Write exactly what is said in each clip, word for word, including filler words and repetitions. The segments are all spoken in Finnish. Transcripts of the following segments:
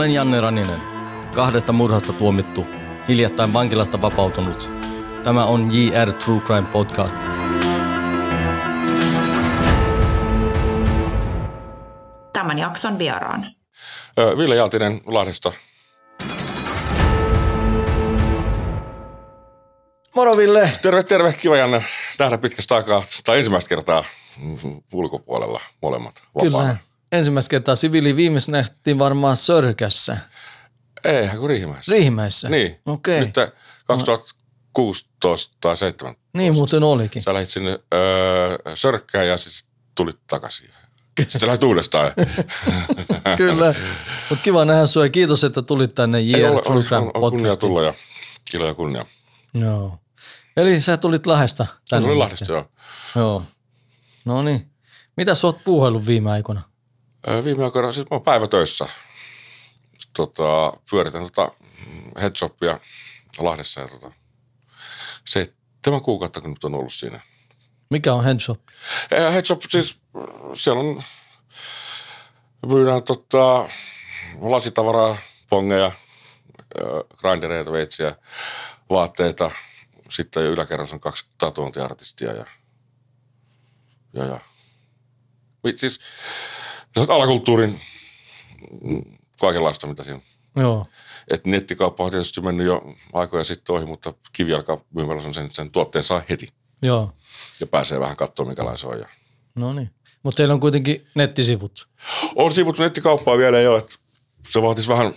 Olen Janne Raninen, kahdesta murhasta tuomittu, hiljattain vankilasta vapautunut. Tämä on J R True Crime Podcast. Tämän jakson vieraan Ville Jaltinen Lahdesta. Moro Ville. Terve, terve. Kiva Janne nähdä pitkästä aikaa, tai ensimmäistä kertaa ulkopuolella molemmat vapaana. Kyllä. Ensimmäistä kertaa siviili viimeksi nähtiin varmaan Sörkässä. Eihän kuin Riihimäessä. Riihimäessä? Niin. Okei. Nyt kaksituhattakuusitoista tai seitsemäntoista. Niin muuten olikin. Sä lähdit sinne öö, Sörkkään ja sitten tulit takaisin. Sitten lähdit uudestaan. Kyllä. Mutta kiva nähdä sinua ja kiitos, että tulit tänne J R True Crime podcastiin. Kunnia tulla ja ilo ja kunnia. Joo. Eli sä tulit Lahdesta tänne. Mä tulin Lahdesta, joo. Joo. No niin. Mitä sä oot puuhaillut viime aikoina? Viime aikoina, siis mä oon päivätöissä. Tota, pyöritän tota Headshopia Lahdessa ja tota, seitsemän kuukautta kun nyt on ollut siinä. Mikä on Headshop? Headshop siis, siellä on, myydään tota, lasitavaraa, pongeja, grindereita, veitsiä, vaatteita. Sitten yläkerrassa on kaksi tatuointiartistia ja, ja, ja. Siis, se on alakulttuurin kaikenlaista, mitä siinä on. Joo. Et nettikauppa on tietysti mennyt jo aikoja sitten ohi, mutta kivijalkamyymällä on sen, että sen tuotteen saa heti. Joo. Ja pääsee vähän katsoa, minkälainen se on. No niin. Mutta teillä on kuitenkin nettisivut. On sivut, nettikauppaa vielä ei ole. Se vaatisi vähän,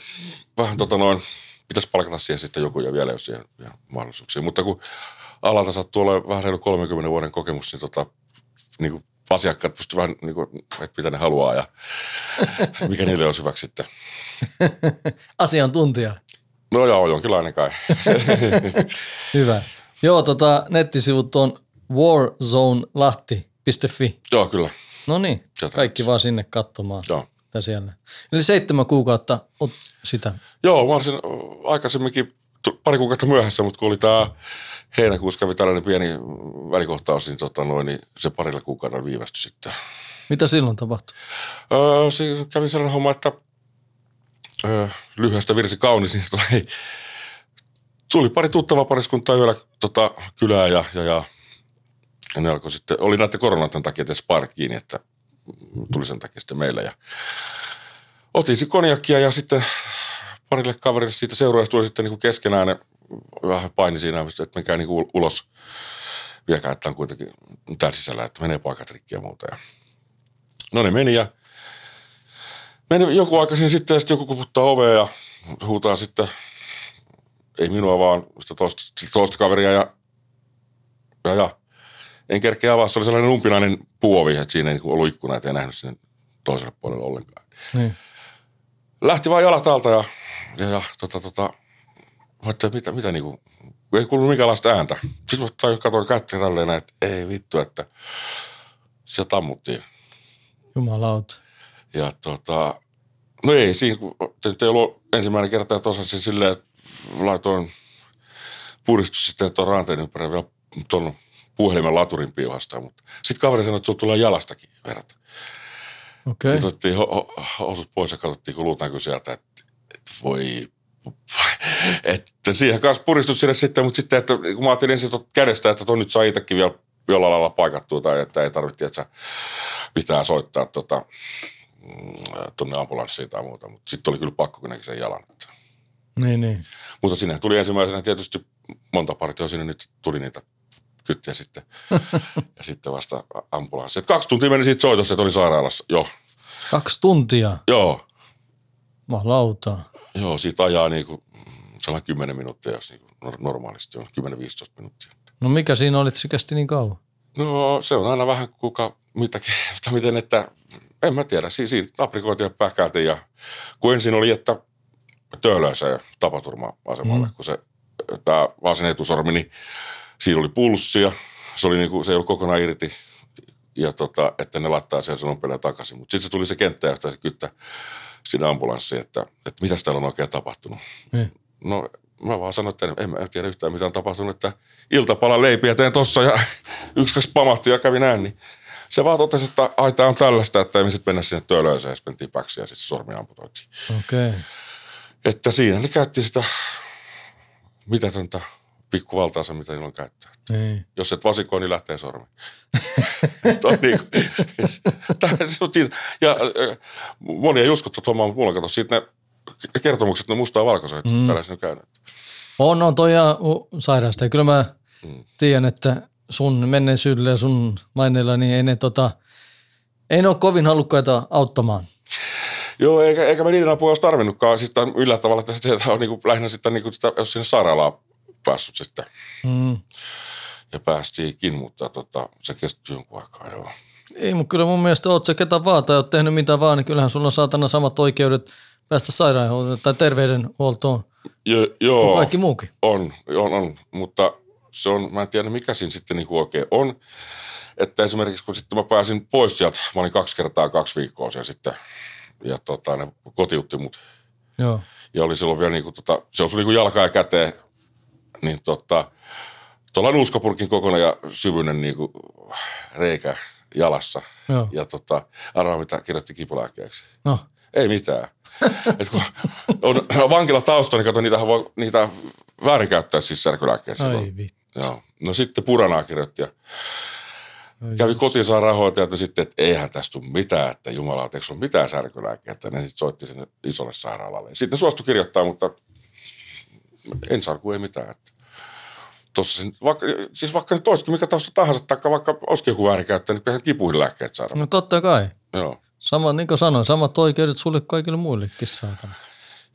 vähän tota noin, pitäisi palkata siihen sitten joku ja vielä jos siihen mahdollisuuksia. Mutta kun alalta sattuu olemaan vähän reilu kolmenkymmenen vuoden kokemus, niin tota, niin kuin asiakkaat pystyvät vähän niin kuin, että mitä ne haluaa ja mikä niille on hyväksi sitten. Asiantuntija. No joo, jonkinlainen kai. Hyvä. Joo, tota, nettisivut on warzone lahti piste fi. Joo, kyllä. No niin, kaikki vaan sinne katsomaan. Joo. Tai siellä. Eli seitsemän kuukautta oot sitä. Joo, mä olisin aikaisemminkin pari kuukautta myöhässä, mutta kun oli tää heinäkuussa kävi tällainen pieni välikohtaus, niin, tota noin, niin se parilla kuukaudella viivästyi sitten. Mitä silloin tapahtui? Öö, siis kävi sellainen homma, että öö, lyhyestä virsi kaunis, niin tota, ei, tuli pari tuttavaa pariskuntaa yöllä tota, kylää ja, ja, ja, ja ne alkoi sitten, oli näiden koronatan takia tässä baarit kiinni, että tuli sen takia sitten meillä ja otin sitten konjakkia ja sitten parille kaverille siitä seuraajasta tuli sitten niinku keskenään ne vähän paini siinä, että menkää niinku ulos viekää, että on kuitenkin täällä sisällä, että menee paikat rikki ja muuta. Ja no ne meni ja meni joku aika siinä sitten ja sitten joku kuputtaa ovea ja huutaa sitten, ei minua vaan sitä toista, sitä toista kaveria ja ja ja. En kerkeä avaa, se oli sellainen umpinainen puovi, että siinä ei ollut ikkuna, ettei nähnyt sinne toiselle puolelle ollenkaan. Niin. Lähti vaan jalat alta ja, ja, ja tota, tota, että mitä, mitä niinku, ei kuulunut minkäänlaista ääntä. Sitten mä katsoin kättä tälleen, että ei vittu, että siellä tammuttiin. Jumalauta. Ja tota, no ei siinä, kun nyt ei ollut ensimmäinen kerta, että osasin silleen, että laitoin puristus sitten tuon ranteen ympärille vielä tuon puhelimen laturin piuhasta, mutta sitten kaveri sanoi, että sulla tulee jalastakin verrat. Okei. Sitten otettiin osut pois ja katsottiin, kun luut näkyi sieltä, että et voi, että siihen kanssa puristus sinne sitten, mutta sitten, että kun mä ajattelin ensin kädestä, että ton nyt saa itsekin vielä jollain lailla paikattua, tai että ei tarvitse, että sä pitää soittaa tota, tuonne ambulanssiin tai muuta, mutta sitten oli kyllä pakko, kun näki sen jalan. Niin, niin. Mutta sinne tuli ensimmäisenä tietysti monta partioa sinne nyt tuli niitä kyttiä sitten. Ja sitten vasta ambulanssi. Et kaksi tuntia meni siitä soitossa, että oli sairaalassa. Joo. Kaksi tuntia? Joo. Mä lautaan. Joo, siitä ajaa niinku sellainen kymmenen minuuttia, jos niinku normaalisti on kymmenen viisitoista minuuttia. No mikä siinä olit, se kesti niin kauan? No se on aina vähän kuka mitäkin, mutta miten, että en mä tiedä. Si- siinä aprikoitiin ja pähkäiltiin ja kun ensin oli, että töölöisä ja tapaturma-asemalle, mm. kun se tää vasen etusormi, niin siinä oli pulssia, se, oli niinku, se ei ollut kokonaan irti, ja tota, että ne laittaa sen sanon pelejä takaisin. Mutta sitten se tuli se kenttä ja se kyttä siinä ambulanssiin, että, että mitäs täällä on oikein tapahtunut. Ei. No mä vaan sanoin, että en, en tiedä yhtään mitä on tapahtunut, että iltapalan leipiä teen tossa ja yksi kaksi pamahti ja kävi näin. Niin se vaan totesi, että ai tää on tällaista, että ei me sitten mennä sinne töölöön, ja mentiin päksi ja sitten sormi amputoitiin. Okei. Okay. Että siinä ne käytti sitä mitätöntä pikkuvaltaansa, mitä niillä on käyttää. Niin. Jos et vasikoi, niin lähtee sormi. Ja moni ei uskottu tuomaan, mutta mulla katsotaan siitä ne kertomukset, ne mustaa valkoiset, että mm. tällaisen on käynyt. On, on toi ihan sairaasta. Ja kyllä mä mm. tiedän, että sun menneisyydellä ja sun maineilla, niin ei ne tota, ei ne ole kovin halukkaita auttamaan. Joo, eikä, eikä me niiden apua olisi tarvinnutkaan. Sitten yllä tavalla, että se on niin lähinnä sitten, niin kuin, sitä, jos sinne sairaalaan päässyt sitten. Mm. Ja päästiinkin, mutta tota, se kesti jonkun aikaa, joo. Ei, mutta kyllä mun mielestä oot se ketä vaan tai oot tehnyt mitä vaan, niin kyllähän sulla on saatana samat oikeudet päästä sairaanhoitoon tai terveydenhuoltoon jo, joo, kuin kaikki muukin. On, on, on, mutta se on, mä en tiedä mikä siinä sitten niin oikein on. Että esimerkiksi kun sitten mä pääsin pois sieltä, mä olin kaksi kertaa kaksi viikkoa siellä sitten. Ja tota, ne kotiutti mut. Joo. Ja oli silloin vielä niinku tota, se oli niinku jalka ja käteen. Niin tota, tuollainen uskopurkin kokoinen ja syvyinen niinku reikä jalassa. Joo. Ja tota, arvaa mitä kirjoitti kipulääkkeeksi. No. Ei mitään. Et kun on vankilatausta, niin kato, niitähän voi niitä väärinkäyttää siis särkylääkkeessä. Ai vittu. Joo. No sitten Puranaa kirjoitti ja no, kävi kotisairaanhoitajat, no sitten, että eihän tästä tule mitään, että jumala, etteikö ole mitään särkylääkettä. Ne sitten soitti sinne isolle sairaalalle. Sitten ne suostui kirjoittaa, mutta en sarku ei mitään. Tossa, vaikka, siis vaikka nyt olisikin mikä tausta tahansa, taikka vaikka olisikin joku väärinkäyttäjä, niin pitäisi kipuihin lääkkeet saada. No totta kai. Joo. Sama, niin kuin sanoin, samat oikeudet sulle kaikille muillekin saatana.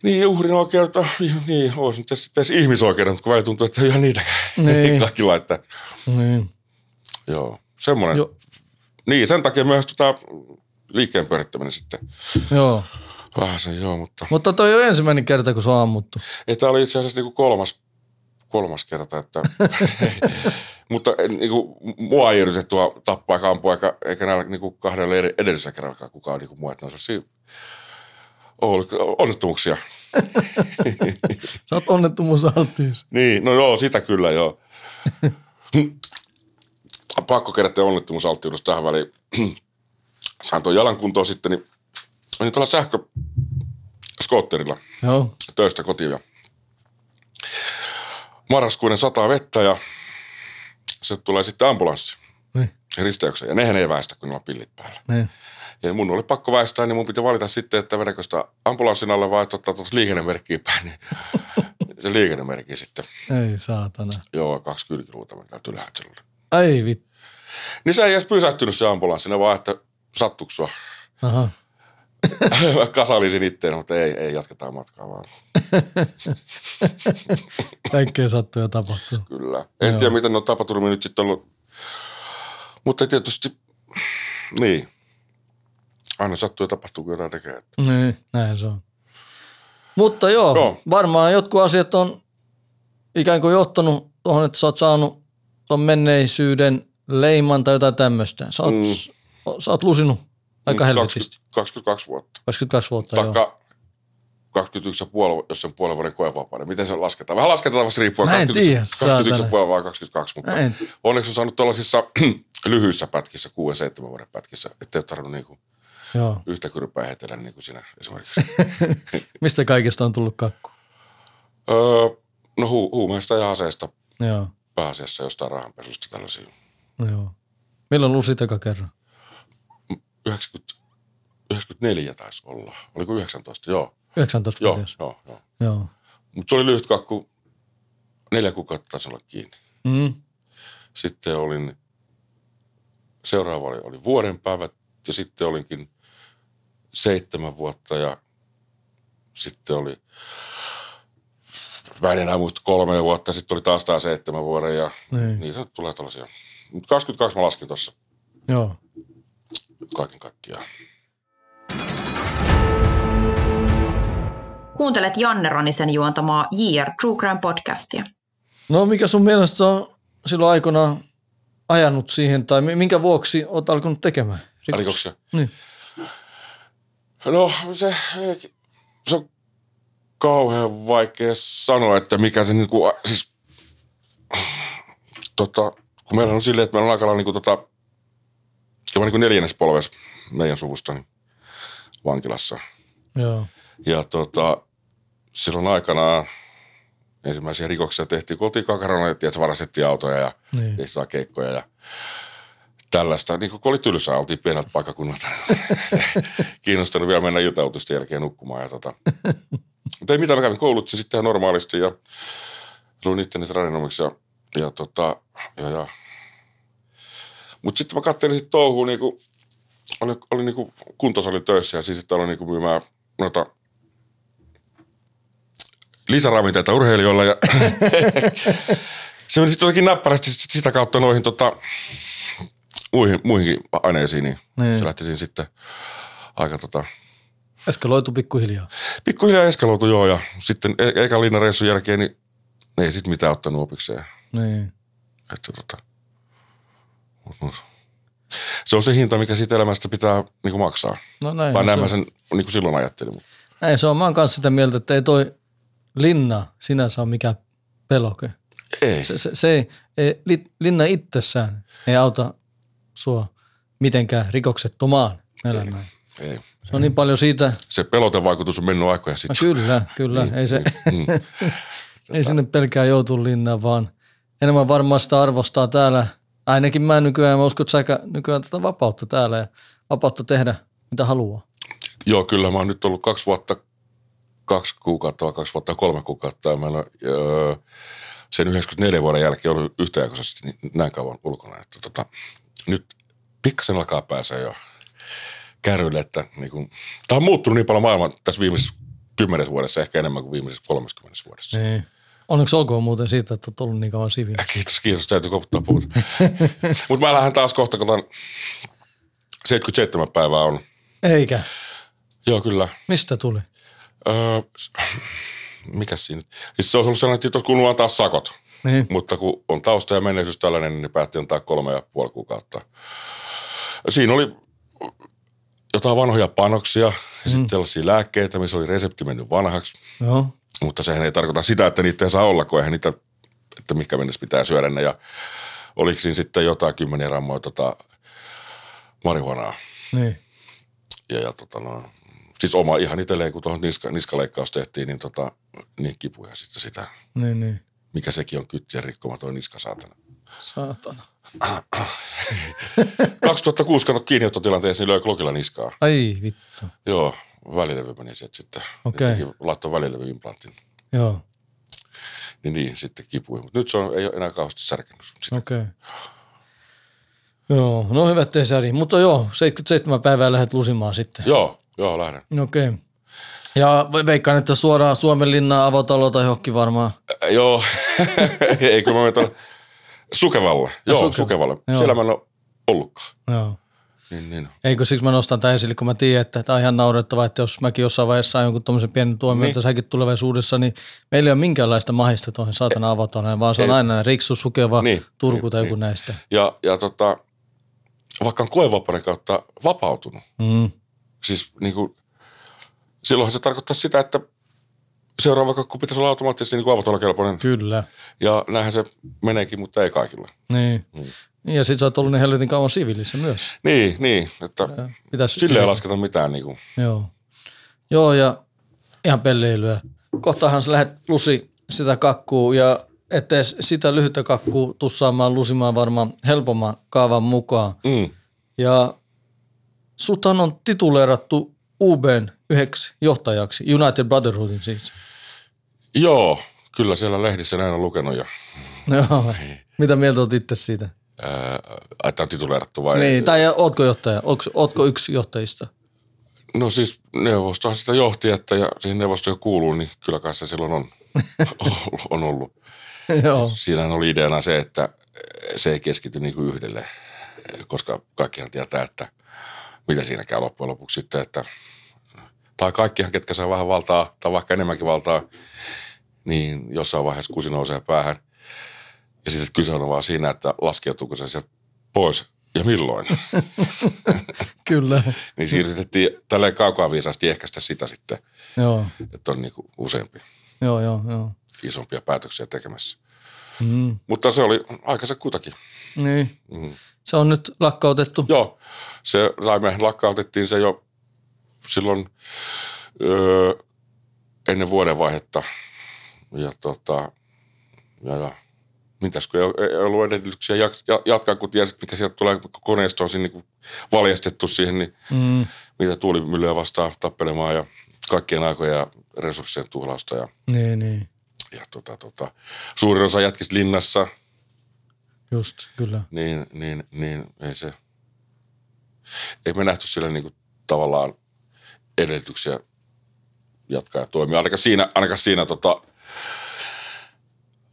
Niin, uhrin oikeudet, niin, olisi nyt tässä ihmisoikeudet, mutta kun välillä tuntuu, että ei ihan niitäkään. Niin. Kaikki laittaa. Niin. Joo. Semmoinen. Jo. Niin, sen takia myös tota liikkeen pyörittäminen sitten. Joo. Vähän se, joo, mutta... Mutta toi on ensimmäinen kerta, kun se on ammuttu. Ei, tää oli itse asiassa niinku kolmas, kolmas kerta, että... mutta niinku mua ei yritetty tappaa eikä ampua, eikä, eikä näillä niinku kahdella edellisellä kerralla kukaan niinku mua, että ne olisi onnettomuuksia. Sä oot onnettomuusalttiis. Niin, no joo, sitä kyllä, joo. Pakko kerätä onnettomuusalttiudus tähän väliin. Sain tuon jalan kuntoon sitten, niin menin tuolla sähköskootterilla joo. töistä kotiin. Ja marraskuinen sataa vettä ja se tulee sitten ambulanssi niin. risteykseen. Ja nehän ei väistä, kun niillä on pillit päällä. Niin. Ja mun oli pakko väistää, niin mun piti valita sitten, että vedänkö sitä ambulanssin alle vai ottaa tuossa liikennemerkkiä päin. Niin se liikennemerkki sitten. Ei saatana. Joo, kaksi kylkiluuta mennään ylhäällä. Ai vittu. Niin se ei edes pysähtynyt se ambulanssi, ne vaan, että sattuiko sua? Aha. Kasalisin itteen, mutta ei, ei jatketaan matkaa vaan. Kaikkea sattuu ja tapahtuu. Kyllä. En Joo. tiedä, miten ne on tapahtunut nyt sitten ollut. Mutta tietysti, niin. Aina sattuu ja tapahtuu, kun jotain tekee. Niin, näin se on. Mutta joo, no. varmaan jotkut asiat on ikään kuin johtanut tuohon, että sä oot saanut tuon menneisyyden leiman tai jotain tämmöistä. Sä oot, mm. sä oot lusinut aika helvetisti. kaksikymmentäkaksi vuotta kaksikymmentäkaksi vuotta Taikka joo. kaksikymmentäyksi pilkku viisi, jos sen puolen vuoden koevapauden. Miten se lasketaan? Vähän lasketaan vasta riippuen. Mä en tiedä. kaksikymmentäyksi pilkku viisi vai kaksikymmentäkaksi, mutta Näin. onneksi on saanut tuollaisissa lyhyissä pätkissä, kuuden seitsemän vuoden pätkissä, ettei ole tarvinnut niinku yhtä kyrpää heitellä niin kuin sinä esimerkiksi. Mistä kaikesta on tullut kakku? Öö, no hu- huumeista ja aseista. Joo. Pääasiassa jostain rahanpesusta tällaisia. No joo. Milloin lusit eka kerran? yhdeksänkymmentäneljä taisi olla. Oliko yhdeksäntoista? Joo. yhdeksäntoista Joo, joo, joo. joo. Mutta se oli lyhyt kakku. Neljä kuukautta taisi olla kiinni. Mm. Sitten olin, seuraava oli, oli vuoden päivät ja sitten olinkin seitsemän vuotta ja sitten oli... Mä en enää muista kolme vuotta, sitten oli taas tää seitsemän vuoden ja niin, niin se tulee tollasia. Mut kaksikymmentäkaksi mä laskin tossa. Joo. Kaiken kaikkiaan. Kuuntelet Janne Ranisen juontamaa J R True Crime Podcastia. No mikä sun mielestä on silloin aikana ajanut siihen tai minkä vuoksi oot alkanut tekemään? Rikos. Rikoksia? Niin. No se... se on kauhean vaikea sanoa, että mikä se niinku, siis, tota, kun meillä on silleen, että meillä on aikalailla niinku tota, jopa niinku neljännes polves meidän suvusta, niin vankilassa. Joo. Ja tota, silloin aikanaan ensimmäisiä rikoksia tehtiin, kun oltiin kakarana, että varastettiin autoja ja niin. tehtiin keikkoja ja tällaista. Niin kuin kun oli tylsää, oltiin pienet paikkakunnat. Kiinnostanut vielä mennä iltauutisten jälkeen nukkumaan. Ja tota. Mutta ei mitään, mä kävin koulut sitten normaalisti ja luin itteni radinomiksi ja, ja tota, ja, ja. Mutta sitten mä katselin sit touhuun, niin kuin, oli, oli niin kuin kuntosalin töissä ja siis sitten aloin niin kuin myymään noita lisäravinteita urheilijoilla ja se meni sitten jotenkin näppärästi sitä kautta noihin tota, muihin, muihinkin aineisiin, niin, niin. se lähti siinä sitten aika tota... Eskaloitu pikkuhiljaa. Pikkuhiljaa eskaloitu, joo, ja sitten e- eikä linnareissun jälkeen, niin ei sitten mitään ottanut opikseen. Niin. Että tota... Mut, mut. Se on se hinta, mikä siitä elämästä pitää niinku maksaa. No näin. Vaan näin mä sen niinku silloin ajattelin. Mutta. Näin se on. Mä oon kanssa sitä mieltä, että ei toi linna sinänsä on mikä peloke. Ei. Se, se, se ei, ei, linna itsessään ei auta sua mitenkään rikoksettomaan elämään. Ei, ei. Se on niin paljon siitä. Se pelotevaikutus on mennyt aikoja sitten. No kyllä, kyllä. Ei, ei, se, mm, mm. ei sinne pelkään joutu linnaan, vaan enemmän varmaan sitä arvostaa täällä. Ainakin mä nykyään, mä uskon, että sä nykyään tätä vapautta täällä ja vapautta tehdä, mitä haluaa. Joo, kyllä. Mä oon nyt ollut kaksi vuotta, kaksi kuukautta vai kaksi vuotta kolme kuukautta. Ja mä en ole, öö, sen yhdeksänkymmentäneljä vuoden jälkeen ollut yhtäjaksoisesti näin kauan ulkona. Että tota, nyt pikkasen alkaa pääsee jo kärryille, että niin kun, tää on muuttunut niin paljon maailmaa tässä viimeisessä kymmenessä vuodessa, ehkä enemmän kuin viimeisessä kolmekymmentä vuodessa. Niin. Onneksi olkoon muuten siitä, että olet ollut niin kauan siviilissä. Kiitos, kiitos. Täytyy koputtaa puhuta. Mutta mä lähden taas kohta, kun seitsemänkymmentäseitsemän päivää on. Eikä. Joo, kyllä. Mistä tuli? Öö, mikäs siinä? Siis se olisi ollut sellainen, että siitä olisi kuulunut antaa sakot. Niin. Mutta kun on tausta ja menneisyys tällainen, niin ne päätti antaa kolme ja puoli kuukautta. Siinä oli jotain vanhoja panoksia ja mm. sitten sellaisia lääkkeitä, missä oli resepti mennyt vanhaksi. Joo. Mutta sehän ei tarkoita sitä, että niitä ei saa olla, kun eihän niitä, että mikä mennessä pitää syödä ne. Ja oliko siinä sitten jotain kymmeniä rammoja tota, marihuanaa. Niin. Ja, ja tota no, siis oma ihan itselleen, kun tuohon niska, niskaleikkaus tehtiin, niin, tota, niin kipuja sitten sitä. Niin, niin. Mikä sekin on kyttiä rikkoma tuo niska, saatana. Saatana. kaksituhattakuusi kato kiinniottotilanteessa, niin löi klokilla niskaa. Ai vittu. Joo. Välilevy meni sieltä sitten. Okay. Teki, laittoi välilevyimplanttiin. Joo. Niin niin, sitten kipui. Mutta nyt se on, ei ole enää kauheasti särkenyt sitä. Okei. Okay. Joo, no hyvä ettei säri. Mutta joo, seitsemänkymmentäseitsemän päivää lähdet lusimaan sitten. Joo, joo, lähden. Okei. Okay. Ja veikkaan, että suoraan Suomenlinnaan, avotalo tai johonkin varmaan. Äh, joo, ei kun mä menen tuonne Sukevalle. Joo, Suke- Sukevalle. Joo. Siellä mä en ole ollutkaan. Joo. Niin, niin. Eikö siksi mä nostan tämän esille, kun mä tiedän, että tämä on ihan naurettavaa, että jos mäkin jossain vaiheessa saan jonkun tuommoisen pienen tuomion, niin. Että säkin tulevaisuudessa, niin meillä ei ole minkäänlaista mahista tuohon saatana avataan, vaan se on ei. Aina Riksu, Sukeva, niin, Turku niin, tai joku niin. näistä. Ja, ja tota, vaikka on koevapauden kautta vapautunut, mm. siis niin kuin, silloinhan se tarkoittaa sitä, että seuraava kakku pitäisi olla automaattisesti niin kuin avataan. Kyllä. Ja näinhän se meneekin, mutta ei kaikilla. Niin. Mm. Ja sit sä oot ollut niin helvetin kauan siviilissä myös. Niin, niin. Että pitäisi sille ei lasketa mitään niinku. Joo. Joo ja ihan pelleilyä. Kohtahan sä lähet lusi sitä kakkuu ja ettei sitä lyhyttä kakkuu tussaamaan lusimaan varmaan helpomman kaavan mukaan. Mm. Ja suthan on tituleerattu U B:n yhdeksi johtajaksi, United Brotherhoodin siis. Joo, kyllä siellä lehdissä näin on lukenut jo. Joo, mitä mieltä oot itse siitä? Ai tämä on tituleerattu vai? Niin, tai ootko johtaja? Ootko, ootko yksi johtajista? No siis neuvostohan sitä johti, että ja siihen neuvostoon kuuluu, niin kyllä kai se silloin on, on ollut. Joo. Siinähän oli ideana se, että se ei keskity niin kuin yhdelle, koska kaikkihan tietää, että mitä siinä käy loppujen lopuksi sitten, että tai kaikkihan, ketkä saa vähän valtaa tai vaikka enemmänkin valtaa, niin jossain vaiheessa kusi nousee päähän. Ja sitten kyse on vaan siinä, että laskeutuuko se sieltä pois ja milloin. Kyllä. Niin siirrytettiin tälleen kaukaa viisaasti ehkäistä sitä sitten, joo. Että on niinku useampi joo, joo, joo. isompia päätöksiä tekemässä. Mm. Mutta se oli aikansa kutakin. Niin. Mm. Se on nyt lakkautettu. Joo. Se, tai me lakkautettiin se jo silloin öö, ennen vuodenvaihetta ja tota, ja, ja mitäs kun ei ollut edellytyksiä jatkaa, kun tiesit, mikä sieltä tulee, kun koneisto on siinä niin valjastettu siihen, niin mm. mitä tuulimyllyä vastaan tappelemaan ja kaikkien aikojen ja resurssien tuhlausta. Ja, niin, niin. Ja tota, tota, suurin osa jätkistä linnassa. Just, kyllä. Niin, niin, niin ei se, ei me nähty sillä niin kuin tavallaan edellytyksiä jatkaa ja toimia, ainakaan siinä, ainakaan siinä tota,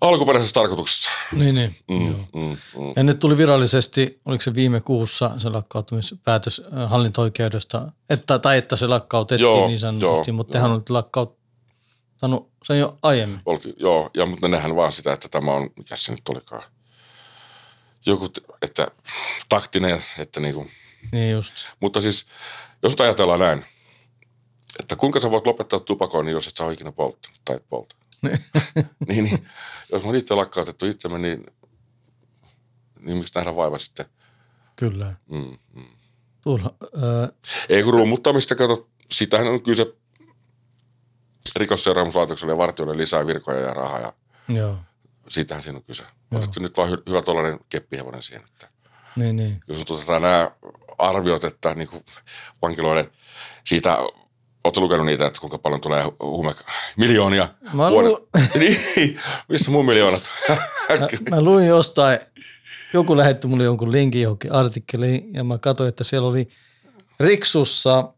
alkuperäisessä tarkoituksessa. Niin, niin. Mm, joo. Mm, mm. Ja nyt tuli virallisesti, oliko se viime kuussa se lakkautumispäätös hallinto-oikeudesta, että, tai että se lakkautettiin joo, niin sanotusti, joo, mutta tehän olit lakkauttanut sen jo aiemmin. Olti, joo, ja, mutta nehän vaan sitä, että tämä on, mikä se nyt olikaan, joku, että taktinen, että niin kuin. Niin just. Mutta siis, jos ajatellaan näin, että kuinka sä voit lopettaa tupakoinnin, jos et sä ole ikinä polttanut tai et polta. niin, niin, jos mä oon itse lakkautettu itsemme, niin, niin miksi nähdään vaiva sitten? Kyllä. Mm, mm. Tuula, ää... Ei kun rummuttamista, kato, sitähän on kyse rikosseuraamuslaitokselle ja vartijoille lisää virkoja ja rahaa. Ja joo. Siitähän siinä on kyse. Otettu nyt vaan hy- hyvä tollainen keppihevonen siihen. Että niin, niin. Jos otetaan nämä arviot, että niin kuin vankiloiden siitä. Oletko lukenut niitä, että kuinka paljon tulee huume miljoonia mä vuodessa? Lu... niin, missä mun miljoonat? mä, mä luin jostain, joku lähetti mulle jonkun linkin johonkin artikkeliin ja mä katsoin, että siellä oli Riksussa,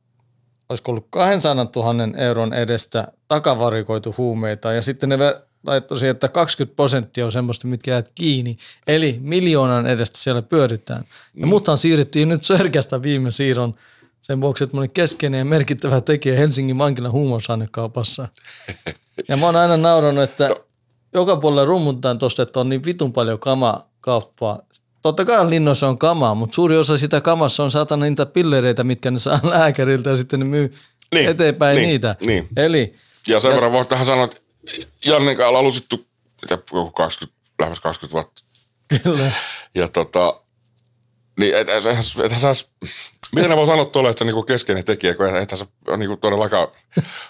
olisiko ollut kaksisataatuhatta euron edestä takavarikoitu huumeita ja sitten ne laittoi siihen, että kaksikymmentä prosenttia on semmoista, mitkä jäät kiinni. Eli miljoonan edestä siellä pyöritään. Ja mm. muuthan siirryttiin nyt Sörkästä viime siirron. Sen vuoksi, että mä olin keskeinen ja merkittävä tekijä Helsingin mankilan huumausainekaupassa. Ja mä oon aina naurannut, että no. joka puolella rummutaan tosta, että on niin vitun paljon kamaa kauppaa. Totta kai linnoissa on kamaa, mutta suuri osa sitä kamassa on saatana niitä pillereitä, mitkä ne saa lääkäriltä ja sitten ne myy niin, eteenpäin niin, niitä. Niin. Eli, ja sen verran voit tähän sanoa, että Jannen kanssa on alusittu lähes kaksikymmentä vuotta. Kyllä. Ja tota, niin et, et, et, et, et, miten ne voi sanoa tuolla, että se on niinku keskeinen tekijä, kun eihän se ole niinku todellakaan,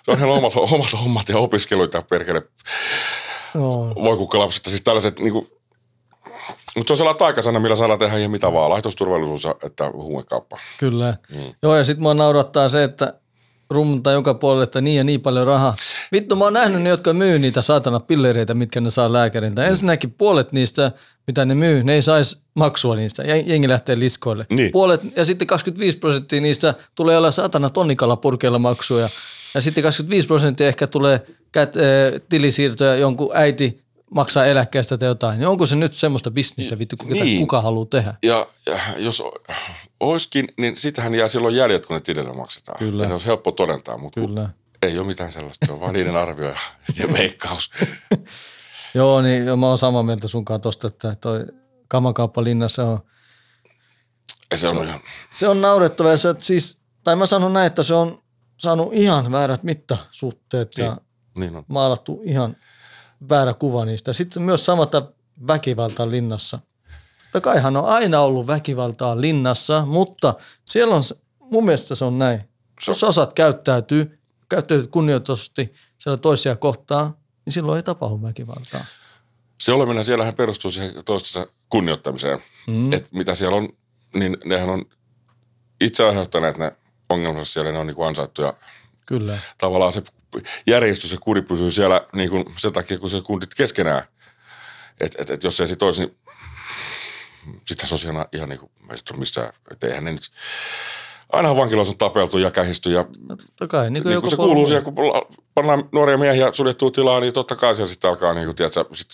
se on heillä omat, omat hommat ja opiskeluita perkele no. voikukkalapsista. Siis tällaiset niinku, mutta se on sellainen taikasana, millä saadaan tehdä ihan mitä vaan, laitosturvallisuus että huumekauppa. Kyllä. Mm. Joo ja sit mua naurattaa se, että rummutaan joka puolelle, että niin ja niin paljon rahaa. Vittu mä oon nähnyt ne, jotka myy niitä saatana pillereitä, mitkä ne saa lääkäriltä. Mm. Ensinnäkin puolet niistä, mitä ne myy, ne ei saisi maksua niistä. Jengi lähtee liskoille. Niin. Puolet, ja sitten kaksikymmentäviisi prosenttia niistä tulee olla saatana tonnikalapurkeilla maksuja. Ja, ja sitten kaksikymmentäviisi prosenttia ehkä tulee kät, e, tilisiirtoja, jonkun äiti maksaa eläkkeestä tai jotain. Niin onko se nyt semmoista bisnistä vittu, kuka, niin. kuka haluaa tehdä? Ja, ja jos oiskin, niin sitähän jää silloin jäljet, kun ne tilille maksetaan. Kyllä. Ja ne olisi helppo todentaa, mutta kyllä. Ei ole mitään sellaista, se on vaan niiden arvio ja veikkaus. Joo, niin mä oon samaa mieltä sunkaan tosta, että toi kamakauppalinna on, se on, on... Se on naurettava, ja se, siis, tai mä sanon näin, että se on saanut ihan väärät mittasuhteet niin, ja niin maalattu ihan väärä kuva niistä. Sitten myös samata väkivaltaa linnassa. Totta kaihan on aina ollut väkivaltaa linnassa, mutta siellä on, mun mielestä se on näin. Jos osaat käyttäytyy, käyttäytyy kunnioitusti siellä toisia kohtaa, niin silloin ei tapahdu väkivaltaa. Se oleminen siellähän perustuu siihen toistensa kunnioittamiseen. Mm. Että mitä siellä on, niin nehän on itse aiheuttaneet ne ongelmansa siellä, ne on niinku ansaittuja. Kyllä. Tavallaan se järjestys ja kuri pysyy siellä niinku sen takia, kun se kundit keskenään. Että et, et jos ei sit olisi, niin sittenhän se olisi ihan, ihan niinku, mistään, että eihän ne nyt. Ainahan vankiloissa on tapeltu ja kähisty ja no totta kai, niin niin kun se kuuluu siihen, kun pannaan nuoria miehiä suljettuun tilaan, niin totta kai siellä sitten alkaa niin tiedätkö, sit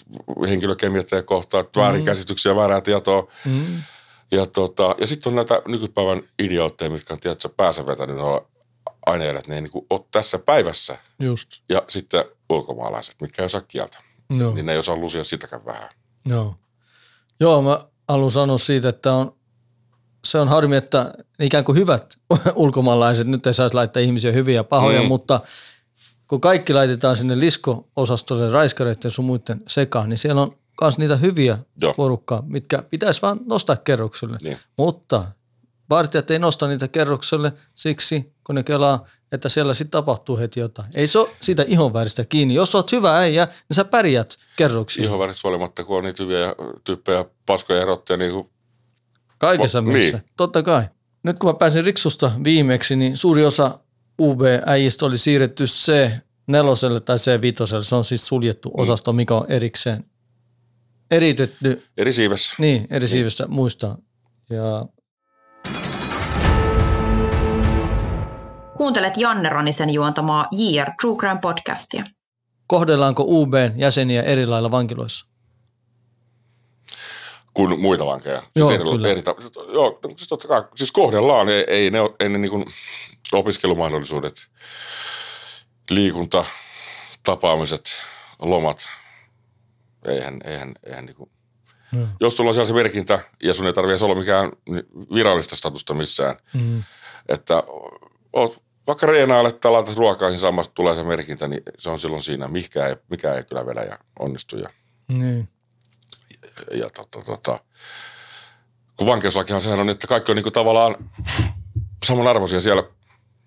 henkilökemiatta ja kohtaa väärinkäsityksiä, väärää tietoa. Mm. Ja, tota, ja sitten on näitä nykypäivän idiootteja, mitkä on tiedätkö, päänsä vetänyt olla aineille, että ne ei niin ole tässä päivässä. Just. Ja sitten ulkomaalaiset, mitkä ei osaa kieltä, no. niin ne ei osaa lusia sitäkään vähän. No. Joo, mä haluan sanoa siitä, että on se on harmi, että ikään kuin hyvät ulkomaalaiset, nyt ei saisi laittaa ihmisiä hyviä ja pahoja, mm. mutta kun kaikki laitetaan sinne lisko-osastolle raiskareiden sun muiden sekaan, niin siellä on myös niitä hyviä Joo. porukkaa, mitkä pitäisi vaan nostaa kerrokselle. Niin. Mutta Vartijat ei nosta niitä kerrokselle siksi, kun ne kelaa, että siellä sitten tapahtuu heti jotain. Ei se ole siitä ihonväristä kiinni. Jos olet hyvä äijä, niin sä pärjät kerroksiin. Ihonväristä huolimatta, kun on niitä hyviä tyyppejä, paskoja erotteja. Niin kuin... Kaikessa Mot, mielessä, niin. Totta kai. Nyt kun mä pääsin Riksusta viimeksi, niin suuri osa U B-äijistä oli siirretty C neljä tai C viisi. Se on siis suljettu mm. osasto, mikä on erikseen eritetty. Eri siivessä. Niin, eri siivessä mm. muistaa. Ja... Kuuntelet Janne Ranisen juontamaa J R True Crime Podcastia. Kohdellaanko U B:n jäseniä eri lailla vankiloissa? Kuin muita vankeja. Joo, siis kyllä. Eri tav- Joo, siis totta kai. Siis kohdellaan. Ei, ei ne, ei ne niin kuin opiskelumahdollisuudet, liikunta, tapaamiset, lomat. Eihän, eihän, eihän niin kuin. Mm. Jos sulla on siellä se merkintä ja sun ei tarvitse olla mikään virallista statusta missään, mm. että... Oot, vaikka reenaalle tai laitat ruokaa, niin samasta tulee se merkintä, niin se on silloin siinä. Mikä ei, mikä ei kyllä vedä ja onnistu. Ja, niin. ja, ja tota, tota, kun vankeuslakihan sehän on, että kaikki on niinku tavallaan samanarvoisia siellä.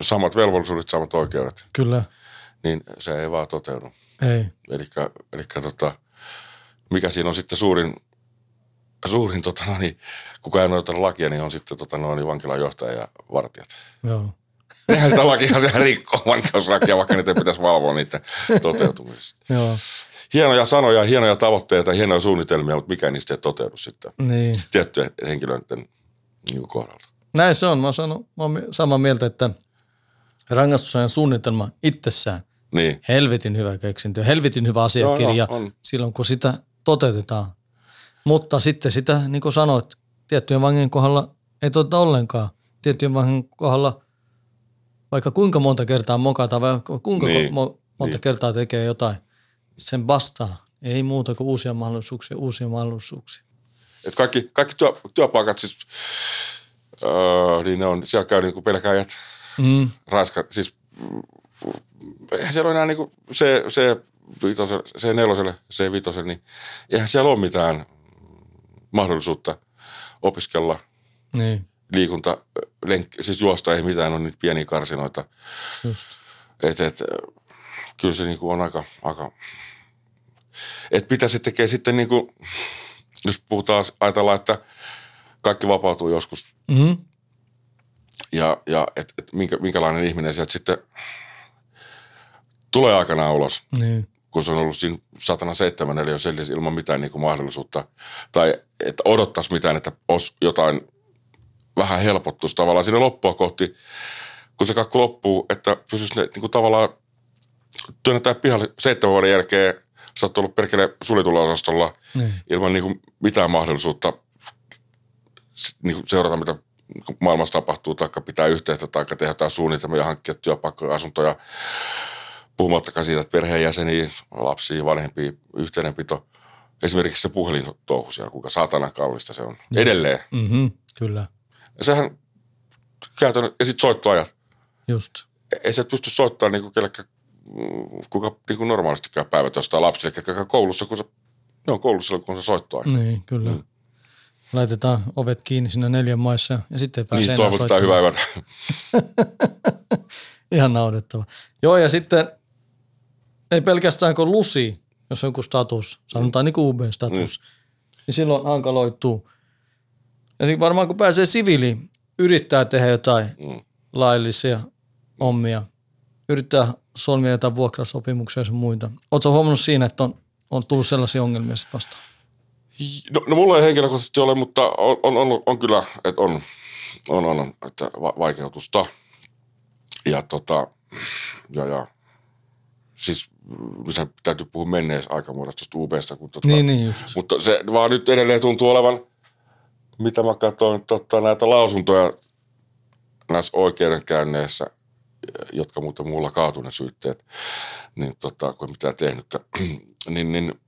Samat velvollisuudet, samat oikeudet. Kyllä. Niin se ei vaan toteudu. Ei. Elikkä, elikkä tota, mikä siinä on sitten suurin, suurin tota, niin, kuka ei noita lakia, niin on sitten tota, no, niin vankilanjohtaja ja vartijat. Joo. Nehän sitä lakia, sehän rikkoo vankeuslakia, vaikka niitä pitäisi valvoa niiden toteutumisesta. Joo. Hienoja sanoja, hienoja tavoitteita, hienoja suunnitelmia, mutta mikä niistä ei toteudu sitten niin. tiettyjen henkilöiden niin kohdalta. Näin se on. Mä oon, sanonut, mä oon samaa mieltä, että rangaistusajan suunnitelma itsessään, niin. helvetin hyvä keksintö, helvetin hyvä asiakirja no, no, silloin, kun sitä toteutetaan. Mutta sitten sitä, niin kuin sanoit, tiettyjen vangien kohdalla ei toteuteta ollenkaan. Tiettyjen vangien kohdalla... Vaikka kuinka monta kertaa mokataan, vaikka kuinka niin, mo- monta niin. kertaa tekee jotain, sen vastaa. Ei muuta kuin uusia mahdollisuuksia, uusia mahdollisuuksia. Et kaikki kaikki työ, työpaikat, siis, öö, niin ne on, siellä käy niinku pelkäjät, mm. raiska, siis eihän siellä ole enää niinku se, se, vitoselle, se neloselle, se vitoselle, niin eihän siellä ole mitään mahdollisuutta opiskella. Niin. Liikunta, lenkki, siis juosta ei mitään, on niitä pieniä karsinoita. Just. Et, et, kyllä se niinku on aika, aika... Et mitä se tekee sitten niinku, jos puhutaan, ajatellaan, että kaikki vapautuu joskus. Mm-hmm. Ja, ja et, et minkä, minkälainen ihminen sieltä sitten tulee aikanaan ulos. Niin. Kun se on ollut siinä sata seitsemän, eli jos ilman mitään niinku mahdollisuutta. Tai että odottaisi mitään, että olisi jotain... Vähän helpottuisi tavallaan sinne loppua kohti, kun se kakku loppuu, että pysyisi ne niin kuin tavallaan työnnetään pihalle seitsemän vuoden jälkeen. Sä oot ollut perkeleen suljetulla osastolla niin. ilman niin kuin mitään mahdollisuutta niin kuin seurata, mitä maailmassa tapahtuu, tai pitää yhteyttä, tai tehdä jotain suunnitelmia, hankkia työpaikkoja, asuntoja, puhumattakaan siitä, että perheenjäseniä, lapsia, vanhempia, yhteydenpito. Esimerkiksi se puhelintouhu siellä, kuinka saatana kallista se on. Just. Edelleen. Mm-hmm, kyllä. Ja sehän käytännön, ja sit soittoajat. Just. Ei sä pysty soittamaan niinku kellekään, kuka niinku normaalistikään päivätöistä lapsille, kellekä koulussa, kun sä, ne on koulussa, kun se soittoaika. Niin, kyllä. Mm. Laitetaan ovet kiinni siinä neljän maissa ja sitten ei pääse niin, enää soittamaan. Niin, toivotaan hyvää. Ihan naurettava. Joo, ja sitten ei pelkästään kun lusi, jos on joku status, sanotaan mm. niin kuin U B-status, mm. niin silloin hankaloittuu. Ja varmaan kun pääsee siviiliin, yrittää tehdä jotain mm. laillisia hommia, yrittää solmia jotain vuokrasopimuksia ja muita. Oletko huomannut siinä, että on, on tullut sellaisia ongelmia sitten vastaan? No, no mulla ei henkilökohtaisesti ole, mutta on, on, on, on kyllä, että on, on, on että vaikeutusta. Ja tota, ja, ja siis missä täytyy puhua menneessä aikamuodostusta U B:sta. Kun tota, niin, niin just. Mutta se vaan nyt edelleen tuntuu olevan. Mitä mä katsoin totta, näitä lausuntoja näissä oikeudenkäynneissä, jotka muuten mulla kaatui ne syytteet, niin tota, kun ei mitään tehnytkään, niin, niin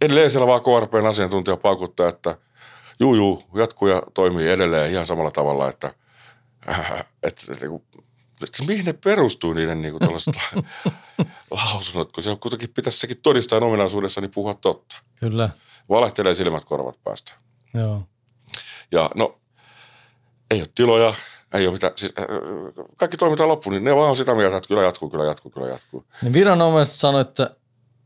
edelleen siellä vaan K R P:n asiantuntija paukuttaa, että juu, juu, jatkuu ja toimii edelleen ihan samalla tavalla, että, äh, että, niinku, että mihin ne perustuu niiden niinku, tällaiset lausunnot, kun siellä kuitenkin pitäisi sekin todistajan ominaisuudessa niin puhua totta. Kyllä. Valehtelee silmät korvat päästä. Joo. Ja no, ei ole tiloja, ei ole mitään. Kaikki toiminta loppuun, niin ne vaan on sitä mieltä, että kyllä jatkuu, kyllä jatkuu, kyllä jatkuu. Niin viranomaiset sanoivat, että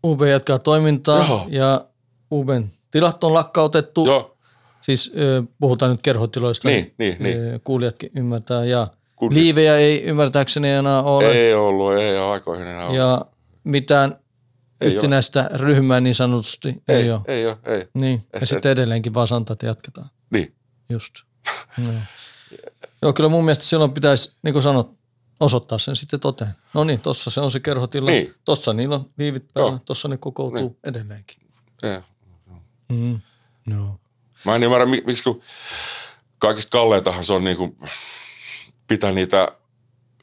U B jatkaa toimintaa. Joo. Ja U B:n tilat on lakkautettu. Joo. Siis puhutaan nyt kerhotiloista, niin, niin, niin. Kuulijatkin ymmärtää. Ja Kun... liivejä ei ymmärtääkseni enää ole. Ei ollut, ei aikoihin enää ole. Ja mitään ei yhtenäistä ole. Ryhmää niin sanotusti ei, ei ole. Ei ole, ei. Niin. Et, ja sitten edelleenkin vaan sanotaan, että jatketaan. Niin. Just. No. Joo, kyllä mun mielestä silloin pitäisi, niin kuin sanot, osoittaa sen sitten toteen. No niin, tossa se on se kerhotila. Niin. Tossa niillä on liivit päällä, joo. Tossa ne kokoutuu niin. Edelleenkin. Joo. Mm. No. Mä en ymmärrä, miksi kun kaikista kalleitahan se on niin kuin pitää niitä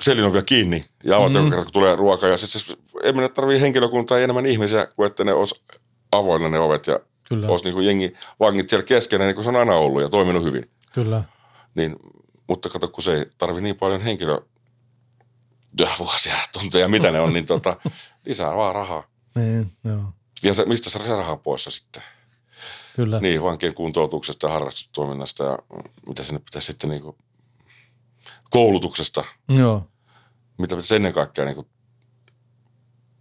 selinovia kiinni ja avata, mm. kun tulee ruokaa. Ja sitten siis ei mennä tarvii henkilökuntaa ja enemmän ihmisiä, kuin että ne olisi avoinna ne ovet ja kyllä. Olisi niin kuin jengi vangit siellä keskenään, niin kuin se on aina ollut ja toiminut hyvin. Kyllä. Niin, mutta kato, kun se ei tarvi niin paljon henkilövuosia, tunteja, mitä ne on, niin tota, lisää vaan rahaa. Niin, joo. Ja se, mistä se rahaa poissa sitten? Kyllä. Niin, vankien kuntoutuksesta ja harrastustoiminnasta ja mitä sinne pitäisi sitten niin kuin koulutuksesta, joo. Mitä pitäisi ennen kaikkea niin kuin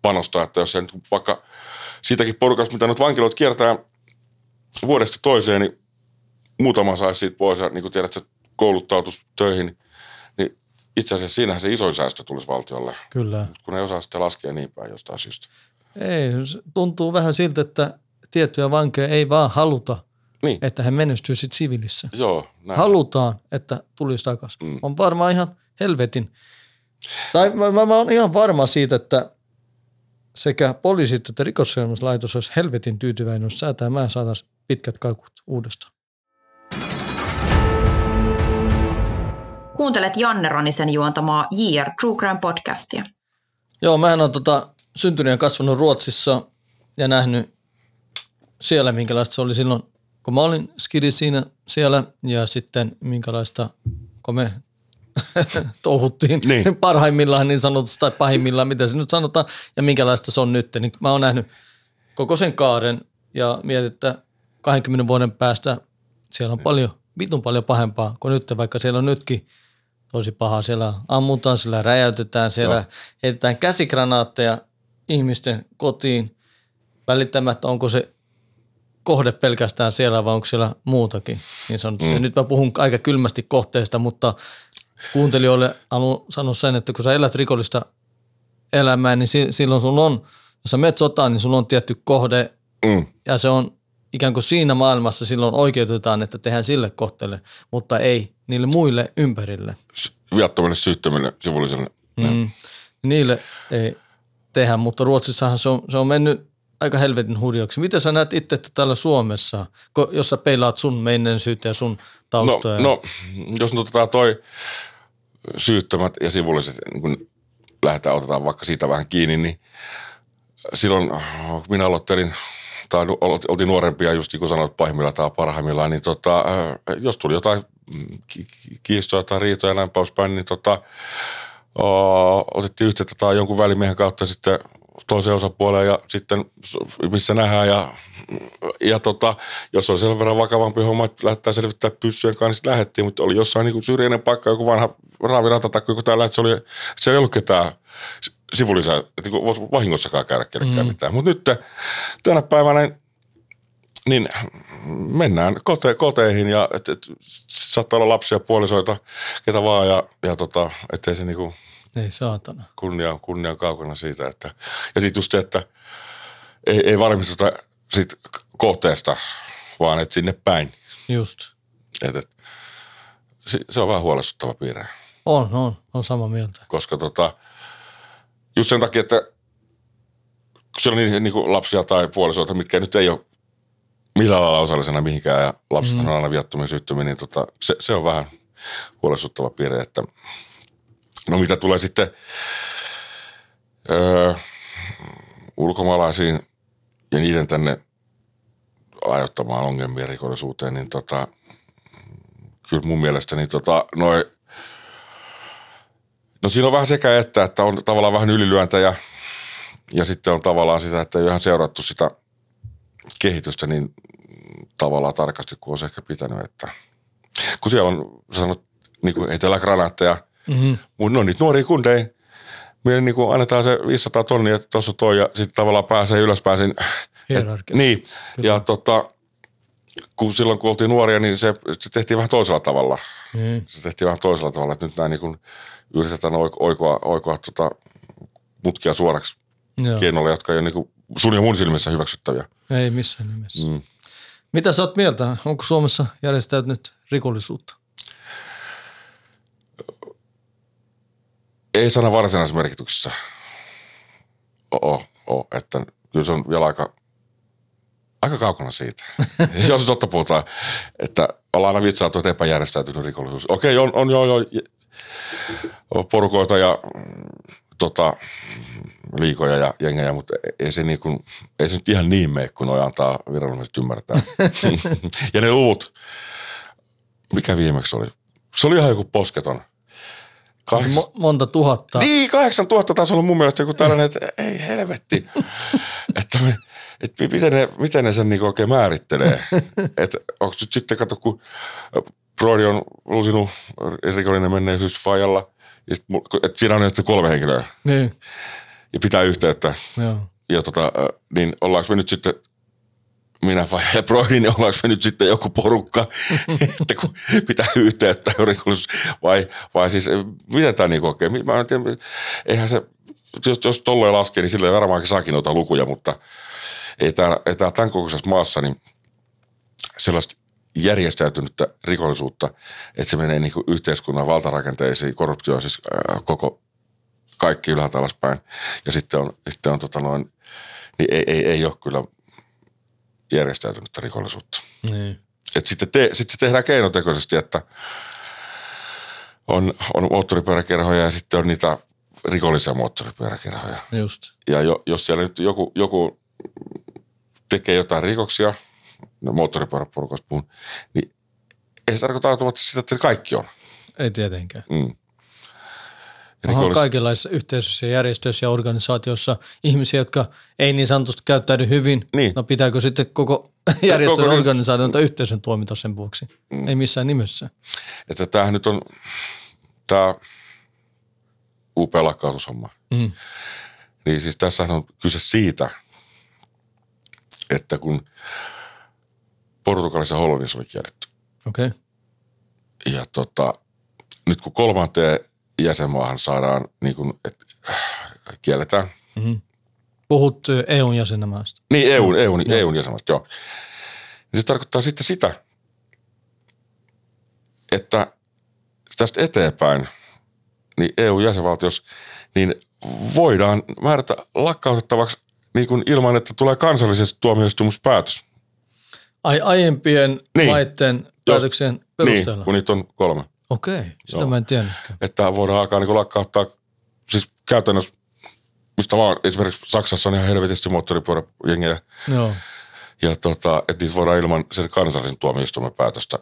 panostaa, että jos nyt vaikka siitäkin porukasta, mitä nyt vankiloita kiertää vuodesta toiseen, niin muutama saisi siitä pois ja niin kuin tiedät, että kouluttautuisi töihin, niin itse asiassa siinähän se isoin säästö tulisi valtiolle. Kyllä. Kun ei osaa sitä laskea niin päin jostain syystä. Ei, tuntuu vähän siltä, että tiettyjä vankeja ei vaan haluta, niin. Että he menestyy sitten siviilissä. Joo, näin. Halutaan, että tulisi takaisin. Mm. On varmaan ihan helvetin. Tai mä, mä, mä oon ihan varma siitä, että sekä poliisit että rikosseuraamuslaitos olisi helvetin tyytyväinen, jos säätää mä saataisiin pitkät kaikut uudestaan. Kuuntelet Janne Ranisen juontamaa J R True Crime Podcastia. Joo, mähän oon tota, syntynyt ja kasvanut Ruotsissa ja nähnyt siellä, minkälaista se oli silloin, kun mä olin skidi siinä siellä ja sitten minkälaista, kun me touhuttiin niin. Parhaimmillaan niin sanotusti tai pahimmillaan, mitä se nyt sanotaan ja minkälaista se on nyt. Niin mä oon nähnyt koko sen kaaren ja mietin, että kahdenkymmenen vuoden päästä siellä on paljon, vitun paljon pahempaa kuin nyt, vaikka siellä on nytkin tosi pahaa. Siellä ammutaan, siellä räjäytetään, siellä no. heitetään käsikranaatteja ihmisten kotiin välittämättä, onko se kohde pelkästään siellä vai onko siellä muutakin, niin sanotusti. Mm. Nyt mä puhun aika kylmästi kohteesta, mutta kuuntelijoille haluan sanoa sen, että kun sä elät rikollista elämää, niin silloin sun on, jos sä menet sotaan, niin sulla on tietty kohde mm. ja se on ikään kuin siinä maailmassa silloin oikeutetaan, että tehdään sille kohteelle, mutta ei niille muille ympärille. Viattomille syyttämille, sivulliselle. Mm. Niille ei tehdä, mutta Ruotsissahan se on, se on mennyt aika helvetin hurjaksi. Miten sä näet itse, että täällä Suomessa, jos sä peilaat sun menneisyyttä ja sun taustoja? No, no jos nyt otetaan toi syyttömät ja sivulliset, niin kun lähdetään, otetaan vaikka siitä vähän kiinni, niin silloin minä aloittelin, tai oltiin nuorempia, just niin kuin sanoit, pahimmillaan tai parhaimmillaan, niin tota, jos tuli jotain kiistoja tai riitoja ja näin päin, niin tota, otettiin yhteyttä tai jonkun välimiehen kautta sitten toiseen osapuoleen ja sitten missä nähdään ja, ja tota, jos oli sen verran vakavampi homma, että lähdetään selvittämään pyssyjen kanssa, niin sitten lähdettiin, mutta oli jossain niin syrjäinen paikka, joku vanha raavirata tai joku täällä, että se, oli, se ei ollut ketään sivullisia, että niin voisi vahingossakaan käydä kellekään mm. mitään. Mutta nyt tänä päivänä niin mennään kote, koteihin ja et, et, saattaa olla lapsia, puolisoita, ketä vaan ja, ja tota, ettei se niinku ei saatana. Kunnia, kunnia on kaukana siitä, että ja sitten just se, että ei, ei varmistuta sit kohteesta, vaan että sinne päin. Just. Et, et, se on vähän huolestuttava piirre. On, on. On samaa mieltä. Koska tota, just sen takia, että siellä on niin, niin kuin lapsia tai puolisoita, mitkä nyt ei ole millään lailla osallisena mihinkään ja lapset mm. on aina viattomia syyttömiä, niin tota, se, se on vähän huolestuttava piirre, että no mitä tulee sitten öö, ulkomaalaisiin ja niiden tänne aiheuttamaan ongelmia rikollisuuteen, niin tota, kyllä mun mielestä niin tota, noi, no siinä on vähän sekä että, että on tavallaan vähän ylilyöntä ja, ja sitten on tavallaan sitä, että ei ole ihan seurattu sitä kehitystä niin tavallaan tarkasti kuin olisi ehkä pitänyt, että kun siellä on sanottu, niinku etelägranaatteja. Mm-hmm. Mutta ne on niitä nuoria kundeja. Me niinku annetaan se viisisataa tonnia, että tuossa toi, ja sitten tavallaan pääsee ylöspäin. Niin, kyllä. Ja tota, kun silloin kun oltiin nuoria, niin se, se tehtiin vähän toisella tavalla. Mm. Se tehtiin vähän toisella tavalla, että nyt näin niinku yritetään oikoa, oikoa tota, mutkia suoraksi keinoilla, jotka ei ole niinku sun ja mun silmissä hyväksyttäviä. Ei missään nimessä. Mm. Mitä sä oot mieltä? Onko Suomessa järjestäytynyt rikollisuutta? Ei sana varsinaisessa merkityksessä. Oo, oo, että kyllä se on vielä aika, aika kaukana siitä. Jos nyt totta puhutaan, että ollaan aina vitsailtu, että epäjärjestäytynyt rikollisuus. Okei, on, on joo, joo, porukoita ja tota, liikoja ja jengejä, mutta ei se, niin kuin, ei se nyt ihan niin mene, kun noi antaa viranomaiset ymmärtää. Ja ne luvut, mikä viimeksi oli? Se oli ihan joku posketon. Kahdeksan... Monta tuhatta. Niin, kahdeksan tuhatta taas ollut mun mielestä joku tällainen, että ei helvetti. Että me, et miten, ne, miten ne sen niinku oikein määrittelee? Että onko nyt sitten, kato, kun Broidi on lusinut rikollinen menneisyys Fajalla, että siinä on nyt kolme henkilöä. Niin. Ja pitää yhteyttä. Joo. Ja tota, niin ollaanko me nyt sitten... Minä vai ja Broidi, niin ollaanko me nyt sitten joku porukka, että kun pitää yhteyttää rikollisuus, vai, vai siis, miten tämä niin oikein, mä en tiedä, eihän se, jos, jos tolleen laskee, niin silleen varmaankin saakin noita lukuja, mutta ei tämä, ei tämä tämän kokoisessa maassa, niin sellaista järjestäytynyttä rikollisuutta, että se menee niin kuin yhteiskunnan valtarakenteisiin, korruptio on siis koko, kaikki ylhäältä alaspäin, ja sitten on, sitten on tota noin, niin ei, ei, ei ole kyllä järjestäytynyttä rikollisuutta. Niin. Et sitten, te, sitten se tehdään keinotekoisesti, että on, on moottoripyöräkerhoja ja sitten on niitä rikollisia moottoripyöräkerhoja. Just. Ja jo, jos siellä nyt joku, joku tekee jotain rikoksia, no moottoripyöräporukasta puhun, niin ei se tarkoita automaattisesti sitä, että kaikki on. Ei tietenkään. Mm. Onhan rikollis- kaikenlaisissa yhteisöissä, järjestöissä ja organisaatioissa ihmisiä, jotka ei niin sanotusti käyttäydy hyvin. Niin. No pitääkö sitten koko järjestön koko organisaation tai yhteisön tuomita sen vuoksi? Mm. Ei missään nimessä. Että tämähän nyt on tämä upea lakkautushomma. Mm. Niin siis tässähän on kyse siitä, että kun Portugalissa ja Hollannissa oli kierretty. Okei. Okay. Ja tota, nyt kun kolmanteen jäsenmaahan saadaan, niin kuin, että kielletään. Mm-hmm. Puhut E U:n jäsenmaasta. Niin, E U:n, E U:n, joo. E U:n jäsenmaasta, joo. Se tarkoittaa sitten sitä, että tästä eteenpäin, niin E U:n jäsenvaltiossa, niin voidaan määrätä lakkautettavaksi niin kuin ilman, että tulee kansallisesta tuomioistumispäätös. Ai aiempien niin. maiden päätöksien Jos, perusteella? Niin, kun niitä on kolme. Okei, sitä Joo. mä en tiennyt. Että voidaan alkaa niin lakkauttaa, siis käytännössä, mistä vaan, esimerkiksi Saksassa on ihan helvetisti moottoripyöräjengejä. Joo. Ja tota, että niitä voidaan ilman sen kansallisen tuomioistuimen päätöstä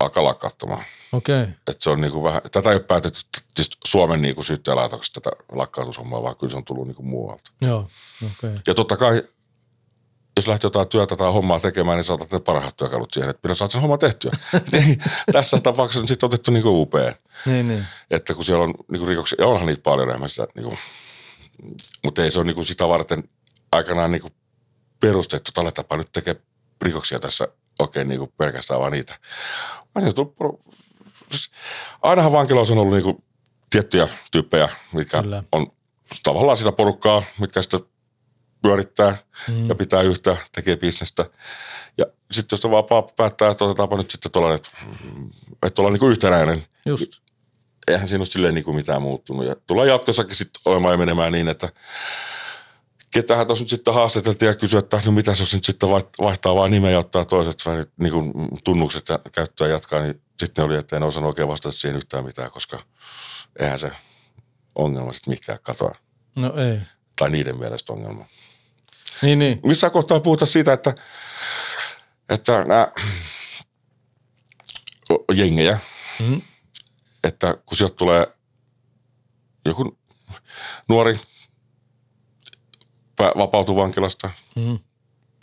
alkaa lakkauttamaan. Okei. Että se on niin kuin vähän, tätä ei ole päätetty siis Suomen niin kuin syyttäjälaitoksessa tätä lakkautushommaa, vaan kyllä se on tullut niin kuin muualta. Joo, okei. Ja totta kai, jos lähtee jotain työtä tai hommaa tekemään, niin saatat ne parhaat työkalut siihen, että milloin saat sen homman tehtyä. Tässä tapauksessa on sitten otettu niinku upea. Niin, niin. Että kun siellä on niinku rikoksia, ja onhan niitä paljon enemmän sitä, niinku, mutta ei se ole niinku sitä varten aikanaan niinku perustettu, että aletaanpa nyt tekee rikoksia tässä oikein niinku pelkästään vaan niitä. Ainahan vankiloissa on ollut niinku tiettyjä tyyppejä, mitkä Kyllä. on tavallaan sitä porukkaa, mitkä sitä pyörittää mm. ja pitää yhtä, tekee bisnestä. Ja sitten jos vaan päättää, että otetaanpa nyt sitten tuollainen, että ollaan niinku yhtenäinen. Just. Eihän siinä ole silleen niinku mitään muuttunut. Ja tullaan jatkossakin sitten olemaan ja menemään niin, että ketähän tuossa nyt sitten haastateltiin ja kysyä, että no mitäs jos nyt sitten vaihtaa vaan nimeä ja ottaa toiset niinku tunnukset ja käyttöä jatkaa, niin sitten ne oli, että en osannut oikein vastata siihen yhtään mitään, koska eihän se ongelma sitten mikään katoa. No ei. Tai niiden mielestä ongelma. Niin, niin. Missä kohtaa puhutaan siitä, että, että nämä jengejä, mm. että kun sieltä tulee joku nuori vapautuu vankilasta, mm.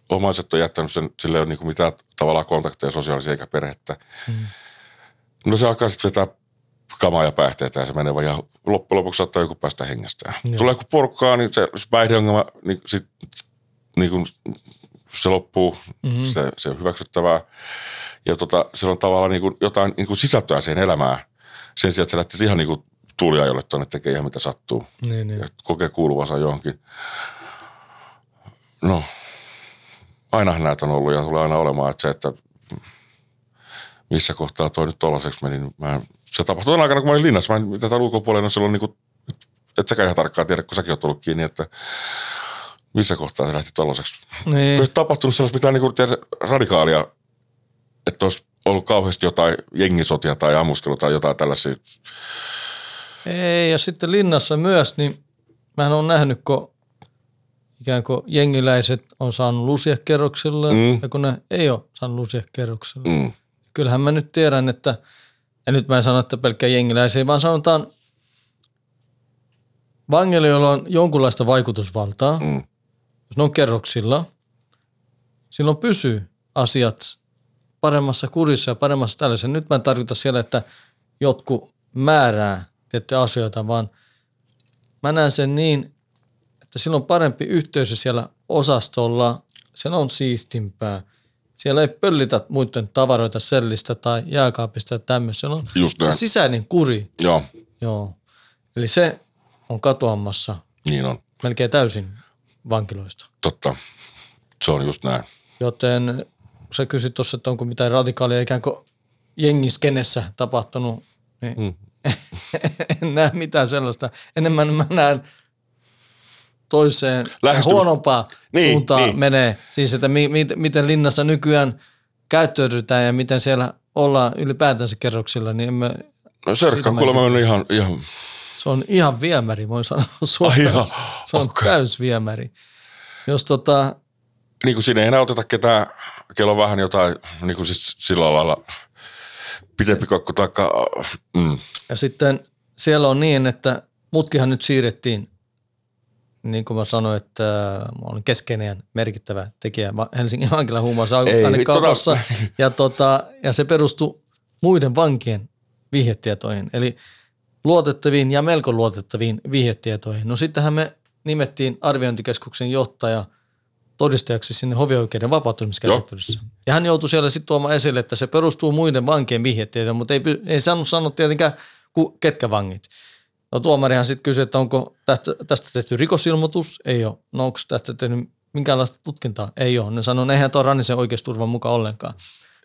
omaiset on jättänyt sen, sillä ei ole niin kuin mitään tavallaan kontakteja sosiaalisia eikä perhettä. Mm. No se alkaa sitten vetää kamaa ja päihteitä ja se menee vaan ja loppujen lopuksi saattaa joku päästä hengestään. Joo. Tulee joku porukkaa, niin se, se päihdeongelma, niin, sit, niin kun se loppuu, mm-hmm. se, se on hyväksyttävää. Ja tota, se on tavallaan niin kun jotain niin kun sisältöä siihen elämään. Sen sijaan, että se lähtisi ihan niin kun tuuliajolle tuonne, tekee ihan mitä sattuu. Niin, niin. Ja kokee kuuluvansa johonkin. No, ainahan näitä on ollut ja tulee aina olemaan, että se, että missä kohtaa toi nyt tollaiseksi meni, niin mä en, se tapahtui tuon aikana, kun mä olin linnassa. Mä en tätä ulkopuolella silloin, niin kuin, et säkään ihan tarkkaan tiedä, kun säkin oot ollut kiinni, että missä kohtaa se lähti tollaiseksi. Niin. Ei tapahtunut sellaista mitään niin kuin, tiedä, radikaalia, että olisi ollut kauheasti jotain jengisotia tai ammuskelua tai jotain tällaisia. Ei, ja sitten linnassa myös, niin mähän olen nähnyt, kun ikään kuin jengiläiset on saanut lusia kerroksille, mm. ja kun ne ei ole saanut lusia kerroksille. Mm. Kyllähän mä nyt tiedän, että, ja nyt mä en sano, että pelkkää jengiläisiä, vaan sanotaan, vangeilla on jonkunlaista vaikutusvaltaa, mm. jos ne on kerroksilla, silloin pysyy asiat paremmassa kurissa ja paremmassa tällaisessa. Nyt mä en tarkoita siellä, että jotkut määrää tiettyjä asioita, vaan mä näen sen niin, että silloin on parempi yhteisö siellä osastolla, siellä on siistimpää. Siellä ei pöllitä muiden tavaroita sellistä tai jääkaapista ja tämmöistä. On se sisäinen kuri. Joo. Joo. Eli se on katoamassa. Niin on. Melkein täysin vankiloista. Totta. Se on just näin. Joten sä kysyt tuossa, että onko mitään radikaalia ikään kuin jengiskenessä tapahtunut, niin mm. en näe mitään sellaista. Enemmän mä näen toiseen huonompaa niin, suuntaan niin. menee. Siis, että mi- mi- miten linnassa nykyään käyttäydytään ja miten siellä ollaan ylipäätänsä kerroksilla, niin emme... No Sörkka on kuulemma mennyt ihan, ihan... Se on ihan viemäri, voin sanoa suoraan. Se on okay. Täysviemäri. Jos tota... Niin kuin siinä ei enää oteta ketään, kello on vähän jotain, niin kuin siis sillä lailla pitempi kakku taikka... Mm. Ja sitten siellä on niin, että mutkihan nyt siirrettiin. Niin kuin mä sanoin, että mä olen keskeinen merkittävä tekijä Helsingin mankilan huumausainekaupassa. Ja, tota, ja se perustui muiden vankien vihjetietoihin, eli luotettaviin ja melko luotettaviin vihjetietoihin. No sittenhän me nimettiin arviointikeskuksen johtaja todistajaksi sinne hovioikeuden vapautumiskäsittelyssä. Joo. Ja hän joutui siellä sitten tuomaan esille, että se perustuu muiden vankien vihjetietoihin, mutta ei, ei sanonut sano tietenkään ku, ketkä vangit. No tuomarihan sitten kysyi, että onko tästä tehty rikosilmoitus? Ei ole. No onko tästä tehty minkäänlaista tutkintaa? Ei ole. Ne sanoi, että eihän tuo Rannisen oikeusturvan mukaan ollenkaan.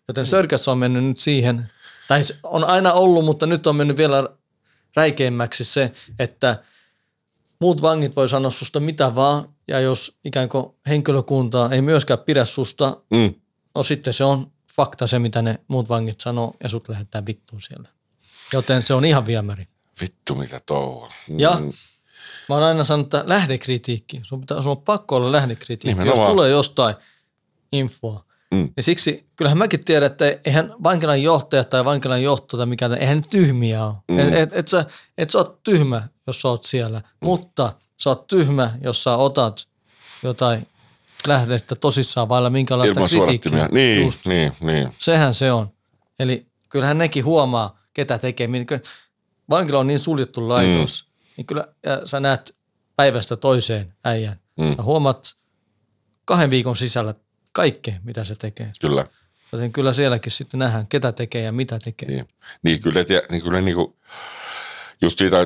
Joten Sörkässä on mennyt nyt siihen, tai on aina ollut, mutta nyt on mennyt vielä räikeimmäksi se, että muut vangit voi sanoa susta mitä vaan, ja jos ikään kuin henkilökuntaa ei myöskään pidä susta, mm. no sitten se on fakta se, mitä ne muut vangit sanoo, ja sut lähettää vittuun siellä. Joten se on ihan viemäri. Vittu, mitä touhua. Mm. Ja mä oon aina sanonut, että lähdekritiikki. Sun pitää, sun on pakko olla lähdekritiikki, jos tulee jostain infoa. Mm. Ja siksi, kyllähän mäkin tiedän, että eihän vankilan johtaja tai vankilan johto tai mikä, eihän ne tyhmiä ole. Mm. Et, et, et, sä, et sä oot tyhmä, jos sä oot siellä, mm. mutta sä oot tyhmä, jos sä otat jotain lähdettä tosissaan vailla minkälaista kritiikkiä. Niin, Just. niin, niin. Sehän se on. Eli kyllähän nekin huomaa, ketä tekee. Vankila on niin suljettu laitos, mm. niin kyllä sä näet päivästä toiseen äijän. Mm. Ja huomaat kahden viikon sisällä kaikki, mitä se tekee. Kyllä. Joten kyllä sielläkin sitten nähdään, ketä tekee ja mitä tekee. Niin, niin kyllä, niin kyllä niin kuin, just siitä,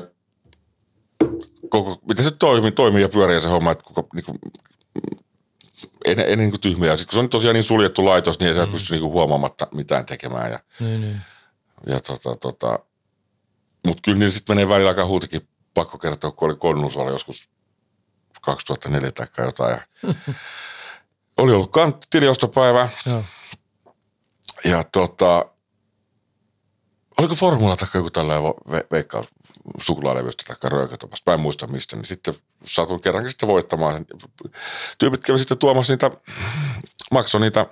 koko, miten se toimii, toimii ja pyörii se homma, että kuka, niin kuin, ei, ei niin kuin tyhmiä. Sitten kun se on tosiaan niin suljettu laitos, niin ei mm. sä pysty niin kuin huomaamatta mitään tekemään. Ja, niin, niin. ja tota, tota... Mutta kyllä niillä sitten menee välillä aika huutikin pakko kertoa, kun oli Konnusvallo joskus kaksituhattaneljä tai jotain. Ja oli ollut tiliostopäivä. Joo. Ja tota, oliko formula tai joku tällainen ve- veikkaus suklaalevystä tai röökötopasta. Mä en muista mistä, niin sitten satun kerrankin sitten voittamaan. Tyypit kävi sitten tuomassa niitä, maksoi niitä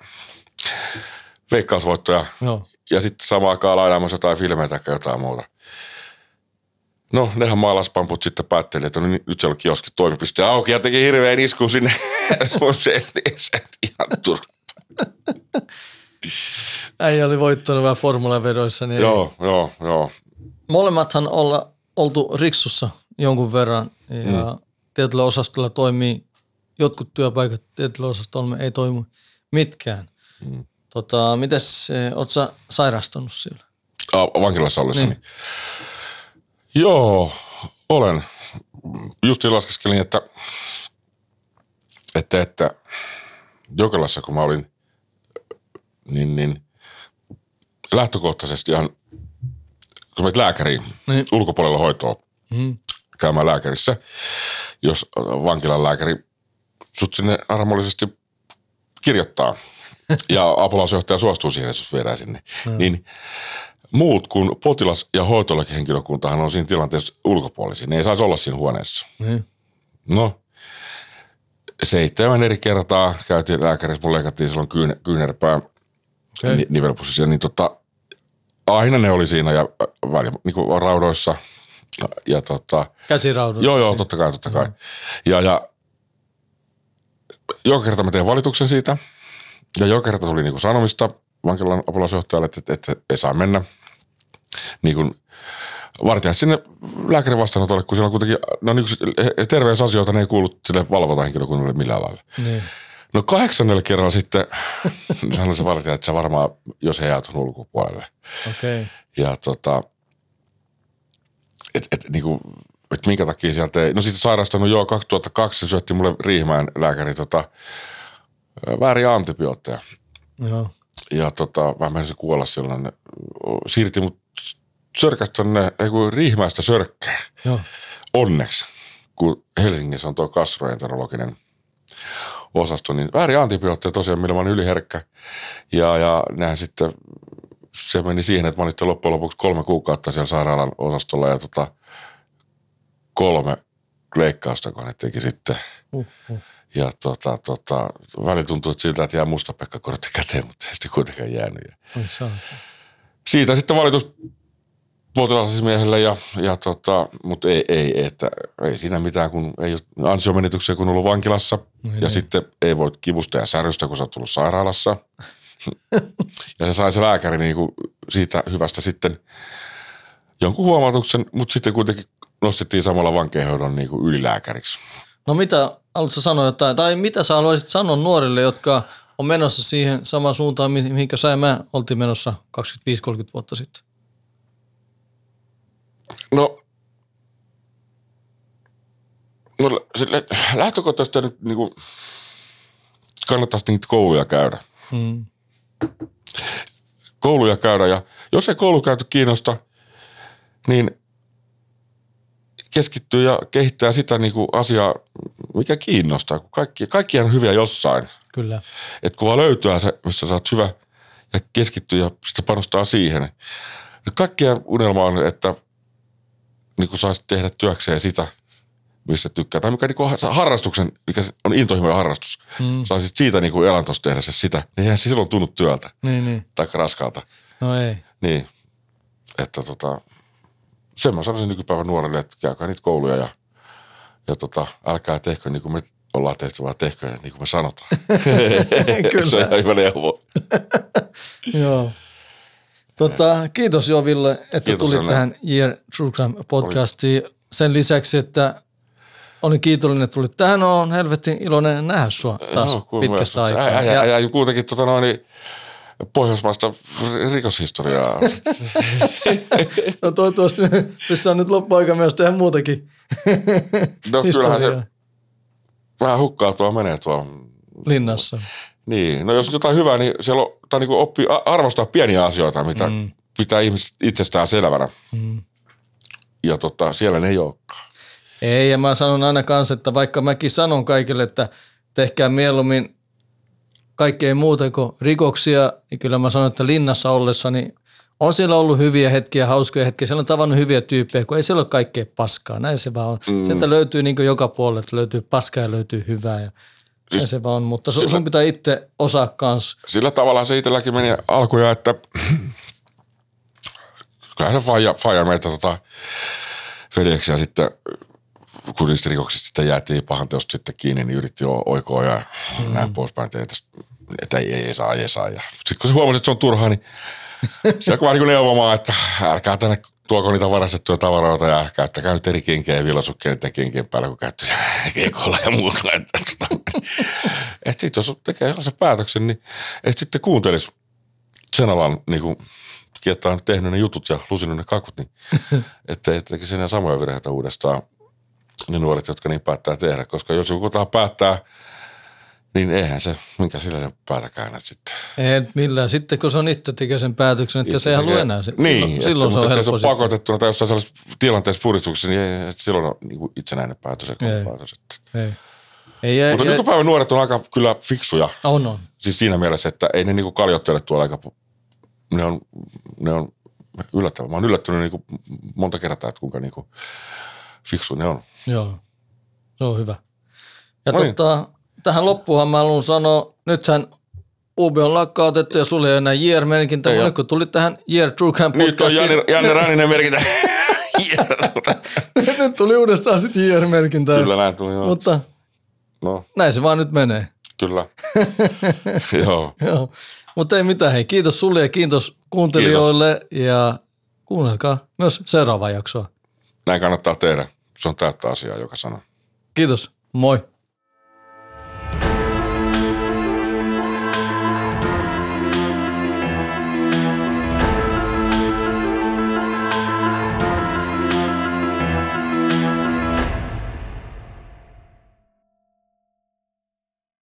veikkausvoittoja. Joo. Ja sitten samaan aikaan lainaamassa jotain filmejä tai jotain muuta. No, nehän maalaispamput sitten päätteli, että no, nyt siellä on kioski toimipiste auki ja teki hirveän isku sinne. Se on ihan turha. Äijä oli voittanut vähän formulavedoissa. Niin joo, ei. joo, joo. molemmathan olla oltu Riksussa jonkun verran ja mm. tietyllä osastolla toimii jotkut työpaikat, tietyllä osastolla ei toimi mitkään. Mm. Tota, mites, oot sä sairastunut siellä? Ah, vankilassa ollessani? Niin. Joo, olen. Justiin laskeskelin, että, että, että Jokelassa kun mä olin, niin, niin lähtökohtaisesti ihan, kun menet lääkäriin, niin ulkopuolella hoitoa mm. käymään lääkärissä, jos vankilan lääkäri sut sinne armollisesti kirjoittaa ja apulaisjohtaja suostuu siihen, että sut viedään sinne, mm. niin muut kuin potilas- ja hoitolakihenkilökuntahan on siinä tilanteessa ulkopuolisia. Ne ei saisi olla siinä huoneessa. Mm. No, seitsemän eri kertaa käytiin lääkärissä, mun leikattiin silloin kyyn- kyynärpää okay. ni- nivelpussissa, niin tota, aina ne oli siinä ja väli, niin kuin raudoissa. Ja, ja tota, käsiraudoissa? Joo, joo, siinä. totta kai, totta kai. Mm. Ja, ja joka kerta mä tein valituksen siitä ja joka kerta tuli niin kuin sanomista vankilan apulaisjohtajalle, että, että ei saa mennä. Niin kuin vartijat sinne lääkärin vastaanotolle, kun siellä on kuitenkin, no niin kuin terveysasioita, ne ei kuulu sille valvontahenkilökunnalle millään lailla. Niin. No kahdeksannella kerralla sitten sanoi se vartija, että sä varmaan, jos he jää tuon ulkopuolelle. Okei. Okay. Ja tota, että et, niinku, et minkä takia sieltä ei, no sitten sairastanut joo kaksituhattakaksi, syötti mulle Riihimäen lääkäri tota, vääriä antibiootteja. Joo. Ja tota, mä menin se kuolla silloin, siirti mut Sörkästä tonne, ei kun Riihimäestä Sörkkään. Joo. Onneksi, kun Helsingissä on tuo gastroenterologinen osasto, niin väärin antibiootteja tosiaan, millä mä olin yliherkkä. Ja, ja nehän sitten, se meni siihen, että mä olin sitten loppujen lopuksi kolme kuukautta siellä sairaalan osastolla ja tota, kolme leikkausta, kun ne teki sitten. Uh-huh. Ja tota, tota, välillä tuntui siltä, että jää musta pekkakortti käteen, mutta ei sitten kuitenkaan jäänyt. Uh-huh. Siitä sitten valitus potilasasiamiehelle, ja, ja tota, mutta ei, ei, että ei siinä mitään, kun ei ole ansiomenetyksiä, kun on ollut vankilassa. No, ja ei. Sitten ei voi kivusta ja särystä, kun sä oot tullut sairaalassa. Ja se sai se lääkäri niinku siitä hyvästä sitten jonkun huomautuksen, mutta sitten kuitenkin nostettiin samalla vankeinhoidon niinku ylilääkäriksi. No mitä haluatko sanoa jotain, tai mitä sä haluaisit sanoa nuorille, jotka on menossa siihen samaan suuntaan, mihinkä sä ja mä oltiin menossa kaksikymmentäviisi kolmekymmentä vuotta sitten? No, no lähtökohtaisesti nyt niinku, kannattaisi niitä kouluja käydä. Hmm. Kouluja käydä ja jos ei koulukäyntö kiinnosta, niin keskittyy ja kehittää sitä niinku asiaa, mikä kiinnostaa. Kun kaikki, kaikki on hyviä jossain. Kyllä. Et kun vaan löytää se, missä sä oot hyvä ja keskittyy ja sitä panostaa siihen. Nyt kaikkien unelma on, että niinku saisi tehdä työkseen sitä, mistä tykkää. Tai mikä niinku harrastuksen, mikä on intohimoinen harrastus. Mm. Saisit siitä niinku elantosta tehdä se sitä. Niin eihän se silloin tunnu työltä. Niin, niin. Tai raskaalta. No ei. Niin. Että tota, sen mä sanoisin nykypäivän nuorille, että käykää niitä kouluja ja, ja tota, älkää tehkö niin kuin me ollaan tehty, vaan tehkö niin kuin me sanotaan. Kyllä. Se on ihan hyvä neuvo. Joo. Tota, kiitos jo Ville, että kiitos tulit Janne tähän J R True Crime podcastiin. Sen lisäksi, että olin kiitollinen, että tulit tähän, on helvetin iloinen nähdä sua taas no, pitkästä aikaa. Ä, ä, ä, ja, ja kuitenkin tota noin, pohjoismaista rikoshistoriaa. No toivottavasti me pystytään nyt loppuaika myös tehdä muutakin no, historiaa. Kyllähän se vähän hukkaa tuo menee tuolla linnassa. Niin, no jos jotain hyvää, niin siellä on, tai niin oppii arvostaa pieniä asioita, mitä mm. pitää ihmiset itsestään selvänä. Mm. Ja tota, siellä ne ei olekaan. Ei, ja mä sanon aina kanssa, että vaikka mäkin sanon kaikille, että tehkää mieluummin kaikkea muuta kuin rikoksia, niin kyllä mä sanon, että linnassa ollessani on siellä ollut hyviä hetkiä, hauskoja hetkiä. Siellä on tavannut hyviä tyyppejä, kun ei siellä ole kaikkea paskaa. Näin se vaan on. Mm. Sieltä löytyy niin kuin joka puolella, että löytyy paskaa ja löytyy hyvää ja siis, ja se vaan on, mutta sillä, sun pitää itse osaa kanssa. Sillä tavalla se itselläkin meni alkuja, että kyllähän se faija, faija meitä tota, veljeksiä sitten, kun niistä rikoksista sitten jäätiin pahanteosta sitten kiinni, niin yritti oikoa ja mm. näin poispäin, että ei, ei, ei saa, ei saa. Sitten kun se huomasi, että se on turhaa, niin se alkoi vaan niin neuvomaan, että älkää tänne tuoko niitä varastettuja tavaroita ja käyttäkää nyt eri kinkiä ja villasukkia niiden kinkien päällä, kun käyttää keikolla ja muuta. Että sitten jos tekee sellaisen päätöksen, niin et sitten kuuntelisi sen alan, niin kuin kiettää on tehnyt ne jutut ja lusinut ne kakut, niin ettei tekisi enää samoja virheitä uudestaan ne nuoret, jotka niin päättää tehdä. Koska jos joku kotaan päättää, niin eihän se, minkä sillä sen päätäkään, että sitten. Ei millään. Sitten kun se on itse tekee sen päätöksen, että se ei halua enää. Niin, silloin, että, silloin mutta se on helppo. Mutta se on pakotettuna tai jossain sellaisessa tilanteessa puristuksessa, niin ei, silloin on niin kuin itsenäinen päätös. Että ei. Päätös että. Ei. Ei, ei, mutta ei, nykypäivän ei. Nuoret on aika kyllä fiksuja. On, on. Siis siinä mielessä, että ei ne niin kuin kaljottele tuolla aika. Ne on, ne on yllättävää. Mä oon yllättynyt niin kuin monta kertaa, että kuinka niin kuin fiksu ne on. Joo, se on hyvä. Ja no niin. tota... Tähän loppuunhan mä haluan sanoa, nythän U B on lakkautettu ja sulle ei ole enää J R-merkintä, kun, kun tuli tähän J R True Crime Podcastiin. Nyt on Janne Raninen merkintä. Nyt tuli uudestaan sitten J R-merkintä. Kyllä näin tuli, joo. Mutta no. Näin se vaan nyt menee. Kyllä. Joo. Joo. Mutta ei mitään, hei. Kiitos sulle ja kiitos kuuntelijoille. Kiitos. Ja kuunnelkaa myös seuraavaa jaksoa. Näin kannattaa tehdä. Se on täyttä asiaa, joka sanoo. Kiitos. Moi.